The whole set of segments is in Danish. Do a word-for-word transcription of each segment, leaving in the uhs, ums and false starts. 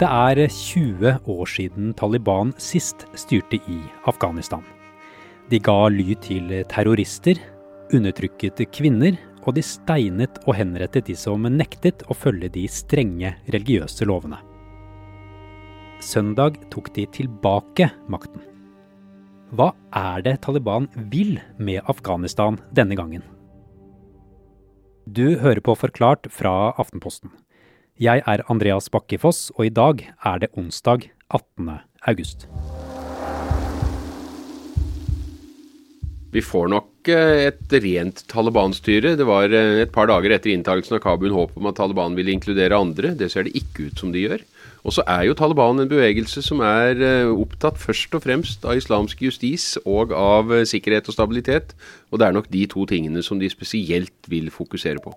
Det er tjue år siden Taliban sist styrte i Afghanistan. De ga ly til terrorister, undertrykket kvinner, og de steinet og henrettet de som nektet å følge de strenge religiøse lovene. Søndag tok de tilbake makten. Hva er det Taliban vil med Afghanistan denne gangen? Du hører på Forklart fra Aftenposten. Jeg er Andreas Bakkefoss, og i dag er det onsdag attende august. Vi får nok et rent Taliban-styre. Det var et par dager etter inntagelsen av Kabul håp om at Taliban ville inkludere andre. Det ser det ikke ut som de gjør. Og så er jo Taliban en bevegelse som er opptatt først og fremst av islamsk justis og av sikkerhet og stabilitet. Og det er nok de to tingene som de spesielt vil fokusere på.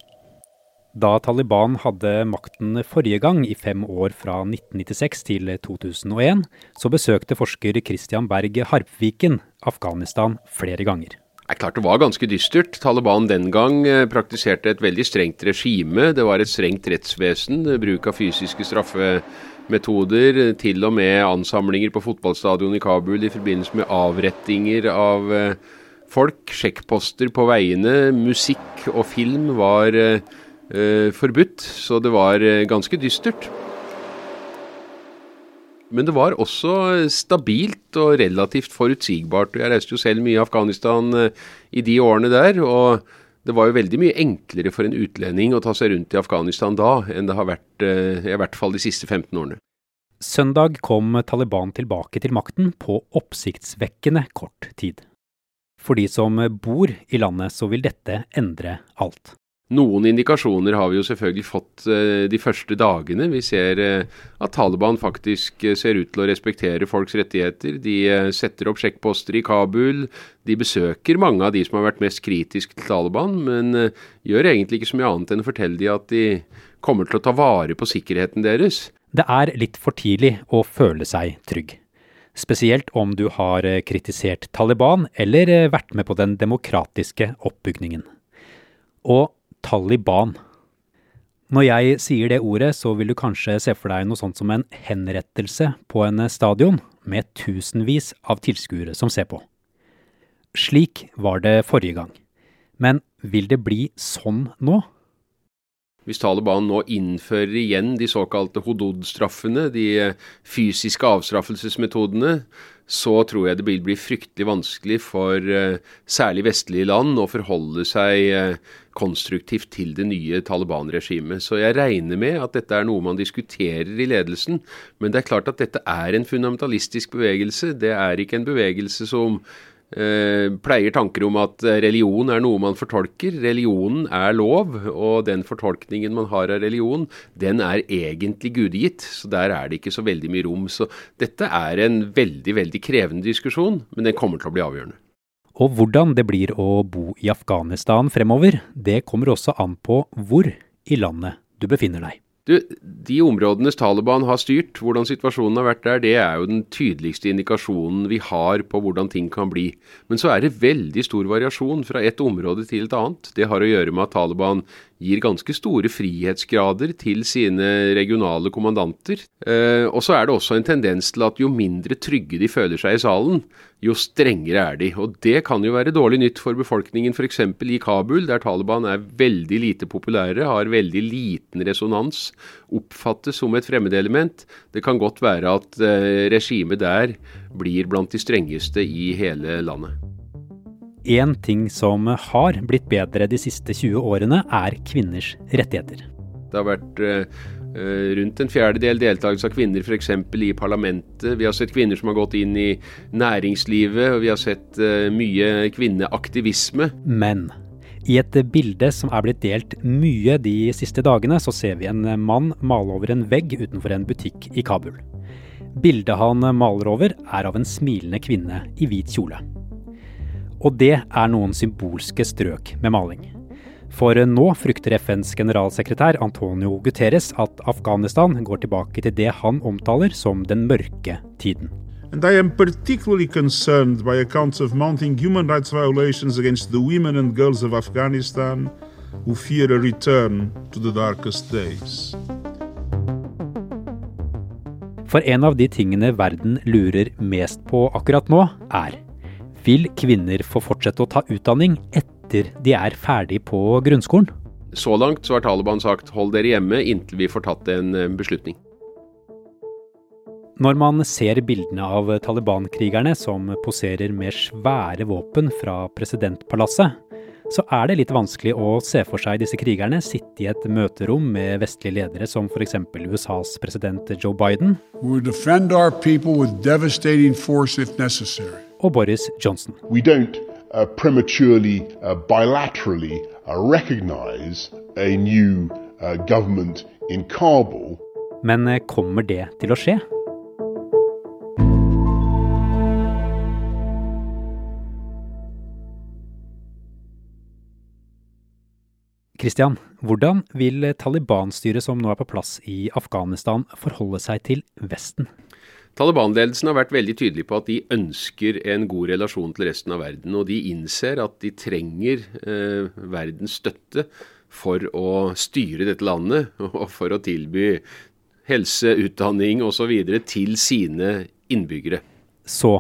Da Taliban hadde makten forrige gang, i fem år fra nitten nittiseks til to tusen og en, så besøkte forsker Kristian Berg Harpviken Afghanistan flere ganger. Det er klart det var ganske dystert. Taliban den gang praktiserte et veldig strengt regime. Det var et strengt rettsvesen, bruk av fysiske straffemetoder, til og med ansamlinger på fotballstadion i Kabul i forbindelse med avrettinger av folk, sjekkposter på veiene, musikk og film var forbudt, så det var ganske dystert. Men det var også stabilt og relativt forutsigbart. Jeg reiste jo selv mye i Afghanistan i de årene der, og det var jo veldig mye enklere for en utlending å ta seg rundt i Afghanistan da, enn det har vært i hvert fall de siste femten årene. Søndag kom Taliban tilbake til makten på oppsiktsvekkende kort tid. For de som bor i landet, så vil dette endre alt. Noen indikasjoner har vi jo selvfølgelig fått de første dagene. Vi ser at Taliban faktisk ser ut til å respektere folks rettigheter. De setter opp sjekkposter i Kabul. De besøker mange av de som har vært mest kritiske til Taliban, men gjør egentlig ikke så mye annet enn å fortelle de at de kommer til å ta vare på sikkerheten deres. Det er litt for tidlig å føle seg trygg. Spesielt om du har kritisert Taliban eller vært med på den demokratiske oppbygningen. Og Taliban. Når jeg sier det ordet, så vil du kanskje se for deg noe sånt som en henrettelse på en stadion med tusenvis av tilskuere som ser på. Slik var det forrige gang. Men vil det bli sånn nå? Hvis Taliban nå innfører igjen de såkalte hodod-straffene, de fysiske avstraffelsesmetodene, så tror jeg det vil bli fryktelig vanskelig for særlig vestlige land å forholde seg konstruktivt til det nye Taliban-regimet. Så jeg regner med at dette er noe man diskuterer i ledelsen, men det er klart at dette er en fundamentalistisk bevegelse. Det er ikke en bevegelse som eh, pleier tanker om at religion er noe man fortolker. Religionen er lov, og den fortolkningen man har av religion, den er egentlig gudegitt, så der er det ikke så veldig mye rom. Så dette er en veldig, veldig krevende diskusjon, men den kommer til å bli avgjørende. Og hvordan det blir å bo i Afghanistan fremover, det kommer også an på hvor i landet du befinner deg. Du, de områdene Taliban har styrt, hvordan situasjonen har vært der, det er jo den tydeligste indikasjonen vi har på hvordan ting kan bli. Men så er det veldig stor variasjon fra et område til et annet. Det har å gjøre med at Taliban gir ganske store frihetsgrader til sine regionale kommandanter. Eh, og så er det også en tendens til at jo mindre trygge de føler seg i salen, jo strengere er de. Og det kan jo være dårlig nytt for befolkningen, for eksempel i Kabul, der Taliban er veldig lite populære, har veldig liten resonans, oppfattes som et fremmedelement. Det kan godt være at eh, regimet der blir blant de strengeste i hele landet. En ting som har blitt bedre de siste tjue årene er kvinners rettigheter. Det har vært eh, rundt en fjerdedel deltakelse av kvinner for eksempel i parlamentet. Vi har sett kvinner som har gått inn i næringslivet, og vi har sett eh, mye kvinneaktivisme. Men i et bilde som er blitt delt mye de siste dagene, så ser vi en mann male over en vegg utenfor en butikk i Kabul. Bildet han maler over er av en smilende kvinne i hvit kjole. Og det er noen symbolske strøk med maling. For nå frykter F N's generalsekretær Antonio Guterres at Afghanistan går tilbake til det han omtaler som den mørke tiden. And I am particularly concerned by accounts of mounting human rights violations against the women and girls of Afghanistan who fear a return to the darkest days. For en av de tingene verden lurer mest på akkurat nå er: vil kvinner få fortsette å ta utdanning etter de er ferdig på grunnskolen? Så langt så har Taliban sagt hold dere hjemme inntil vi får tatt en beslutning. Når man ser bildene av Taliban-krigerne som poserer med svære våpen fra presidentpalasset, så er det litt vanskelig å se for seg disse krigerne sitte i et møterom med vestlige ledere som for eksempel U S A's president Joe Biden og Boris Johnson. We don't uh, prematurely, uh, bilaterally uh, recognize a new uh, government in Kabul. Men kommer det til å skje? Kristian, hvordan vil Taliban-styret som nå er på plass i Afghanistan forholde seg til Vesten? Taliban-ledelsen har vært veldig tydelig på at de ønsker en god relasjon til resten av verden, og de innser at de trenger eh, verdens støtte for å styre dette landet og for å tilby helse, utdanning og så videre til sine innbyggere. Så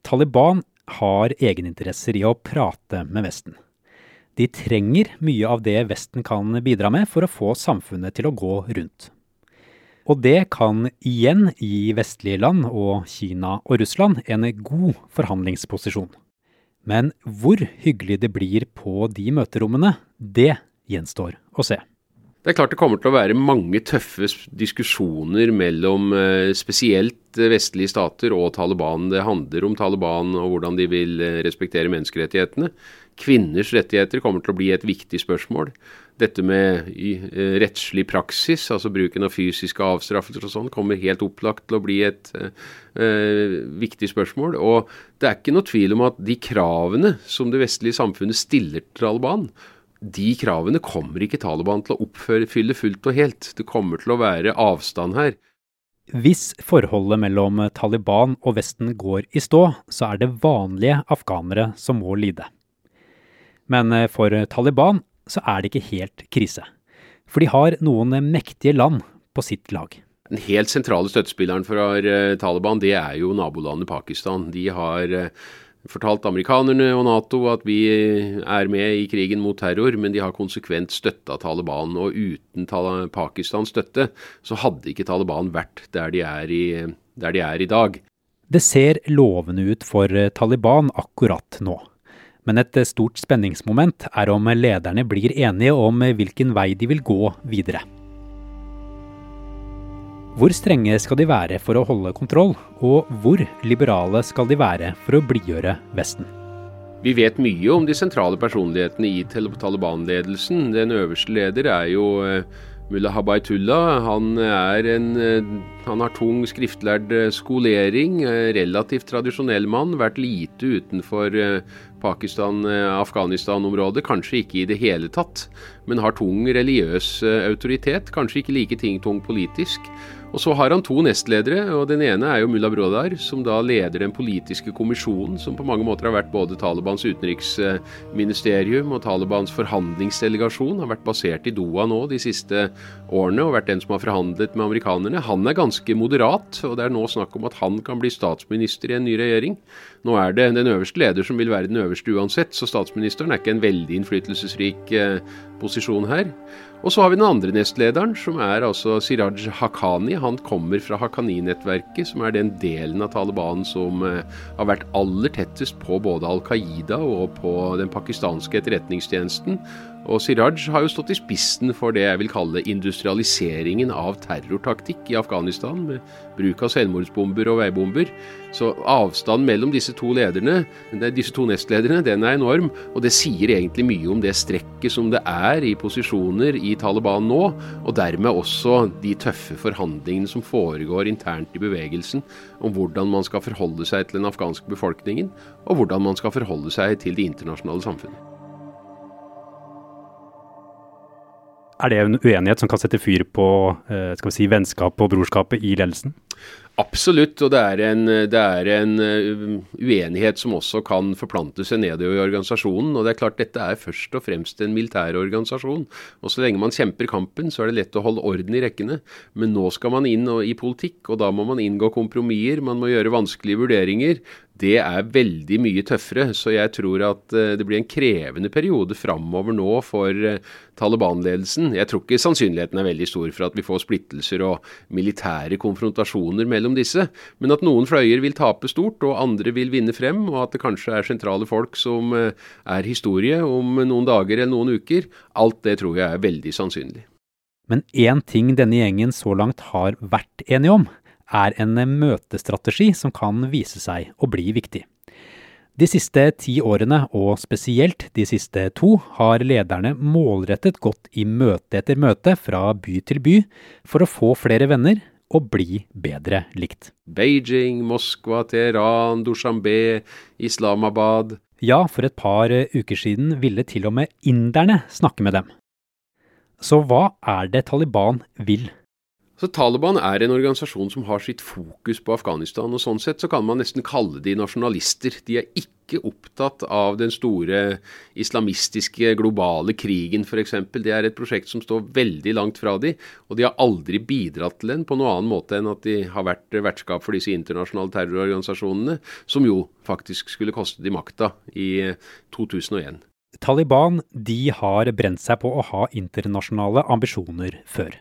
Taliban har egeninteresser i å prate med Vesten. De trenger mye av det Vesten kan bidra med for å få samfunnet til å gå rundt. Og det kan igjen gi vestlige land og Kina og Russland en god forhandlingsposisjon. Men hvor hyggelig det blir på de møterommene, det gjenstår å se. Det er klart det kommer til å være mange tøffe diskusjoner mellom spesielt vestlige stater og Taliban. Det handler om Taliban og hvordan de vil respektere menneskerettighetene. Kvinners rettigheter kommer til å bli et viktig spørsmål. Dette med rettslig praksis, altså bruken av fysiske avstraffelser og sånn, kommer helt opplagt til å bli et uh, viktig spørsmål. Og det er ikke noe tvil om at de kravene som det vestlige samfunnet stiller til Taliban, de kravene kommer ikke Taliban til å oppfylle fullt og helt. Det kommer til å være avstand her. Hvis forholdet mellom Taliban og Vesten går i stå, så er det vanlige afghanere som må lide. Men for Taliban så er det ikke helt krise. For de har noen mektige land på sitt lag. Den helt sentrale støttespilleren for Taliban, det er jo nabolandet Pakistan. De har fortalt amerikanerne og NATO at vi er med i krigen mot terror, men de har konsekvent støttet Taliban. Og uten Pakistans støtte så hadde ikke Taliban vært der de er i, der de er i dag. Det ser lovende ut for Taliban akkurat nå. Men et stort spenningsmoment er om lederne blir enige om hvilken vei de vil gå videre. Hvor strenge skal de være for å holde kontroll, og hvor liberale skal de være for å blidgjøre Vesten? Vi vet mye om de sentrale personlighetene i Taliban-ledelsen. Den øverste leder er jo Mullah Habaitullah. Han, er en, han har tung skriftlærd skolering, relativt tradisjonell mann, vært lite utenfor Pakistan-Afghanistan-området, kanskje ikke i det hele tatt, men har tung religiøs autoritet, kanskje ikke like ting tung politisk. Og så har han to nestledere, og den ene er jo Mullah Baradar, som da leder den politiske kommisjonen, som på mange måter har vært både Talibans utenriksministerium og Talibans forhandlingsdelegasjon, har vært basert i Doha nå de siste årene, og vært den som har forhandlet med amerikanerne. Han er ganske moderat, og det er nå snakk om at han kan bli statsminister i en ny regjering. Nå er det den øverste leder som vil være den øverste uansett, så statsministeren er ikke en veldig innflytelsesrik eh, posisjon her. Og så har vi den andre nestlederen, som er altså Siraj Haqqani. Han kommer fra Haqqani-nettverket, som er den delen av Taliban som eh, har vært aller tettest på både Al-Qaida og på den pakistanske etterretningstjenesten. Og Siraj har jo stått i spissen for det jeg vil kalle industrialiseringen av terrortaktikk i Afghanistan, med bruk av selvmordsbomber og veibomber. Så avstanden mellom disse to lederne, disse to nestlederne, den er enorm, og det sier egentlig mye om det strekket som det er i posisjoner i Taliban nå, og dermed også de tøffe forhandlingene som foregår internt i bevegelsen om hvordan man skal forholde seg til den afghanske befolkningen, og hvordan man skal forholde seg til det internasjonale samfunnet. Er det en uenighet som kan sette fyr på skal vi si, vennskap og brorskapet i ledelsen? Absolutt, og det er en, det er en uenighet som også kan forplante seg ned i organisasjonen, og det er klart dette er først og fremst en militær organisasjon, og så lenge man kjemper kampen så er det lett å holde orden i rekkene, men nå skal man inn og, i politikk, og da må man inngå kompromiser, man må gjøre vanskelige vurderinger, det er veldig mye tøffere, så jeg tror at det blir en krevende periode fremover nå for Taliban-ledelsen. Jeg tror ikke sannsynligheten er veldig stor for at vi får splittelser og militære konfrontasjoner mellom disse, men at noen fløyer vil tape stort og andre vil vinne frem, og at det kanskje er sentrale folk som er historie om noen dager eller noen uker, alt det tror jeg er veldig sannsynlig. Men en ting denne gjengen så langt har vært enige om, er en møtestrategi som kan vise seg å bli viktig. De siste ti årene, og spesielt de siste to, har lederne målrettet gått i møte etter møte fra by til by for å få flere venner og bli bedre likt. Beijing, Moskva, Tehran, Dushanbe, Islamabad. Ja, for et par uker siden ville til og med inderne snakke med dem. Så hva er det Taliban vil? Så Taliban er en organisasjon som har sitt fokus på Afghanistan, og sånn sett så kan man nesten kalle de nasjonalister. De er ikke opptatt av den store islamistiske globale krigen for eksempel. Det er et prosjekt som står veldig langt fra de, og de har aldri bidratt til den på noen annen måte enn at de har vært vertskap for disse internasjonale terrororganisasjonene, som jo faktisk skulle koste de makta i to tusen og en. Taliban, de har brent seg på å ha internasjonale ambisjoner før.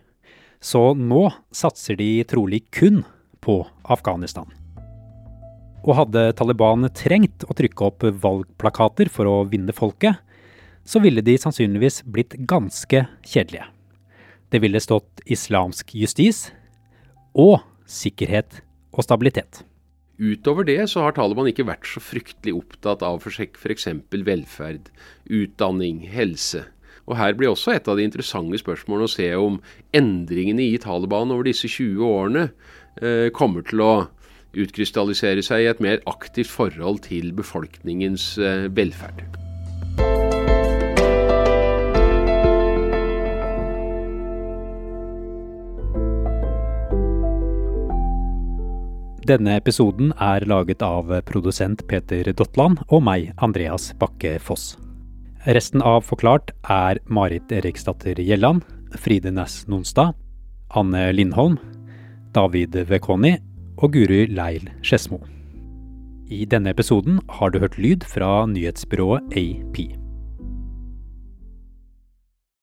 Så nå satser de trolig kun på Afghanistan. Og hadde Taliban trengt å trykke opp valgplakater for å vinne folket, så ville de sannsynligvis blitt ganske kjedelige. Det ville stått islamsk justis og sikkerhet og stabilitet. Utover det så har Taliban ikke vært så fryktelig opptatt av for eksempel velferd, utdanning, helse. Og her blir også et av de interessante spørsmålene å se om endringene i Taliban over disse tjue årene eh, kommer til å utkrystallisere seg i et mer aktivt forhold til befolkningens eh, velferd. Denne episoden er laget av produsent Peter Dottland og meg, Andreas Bakkefoss. Resten av Forklart er Marit Eriksdatter Gelland, Frida Nestonstad, Anne Lindholm, David Vekonni og Guru Leil Shesmo. I denne episoden har du hørt lyd fra nyhetsbyrået A P.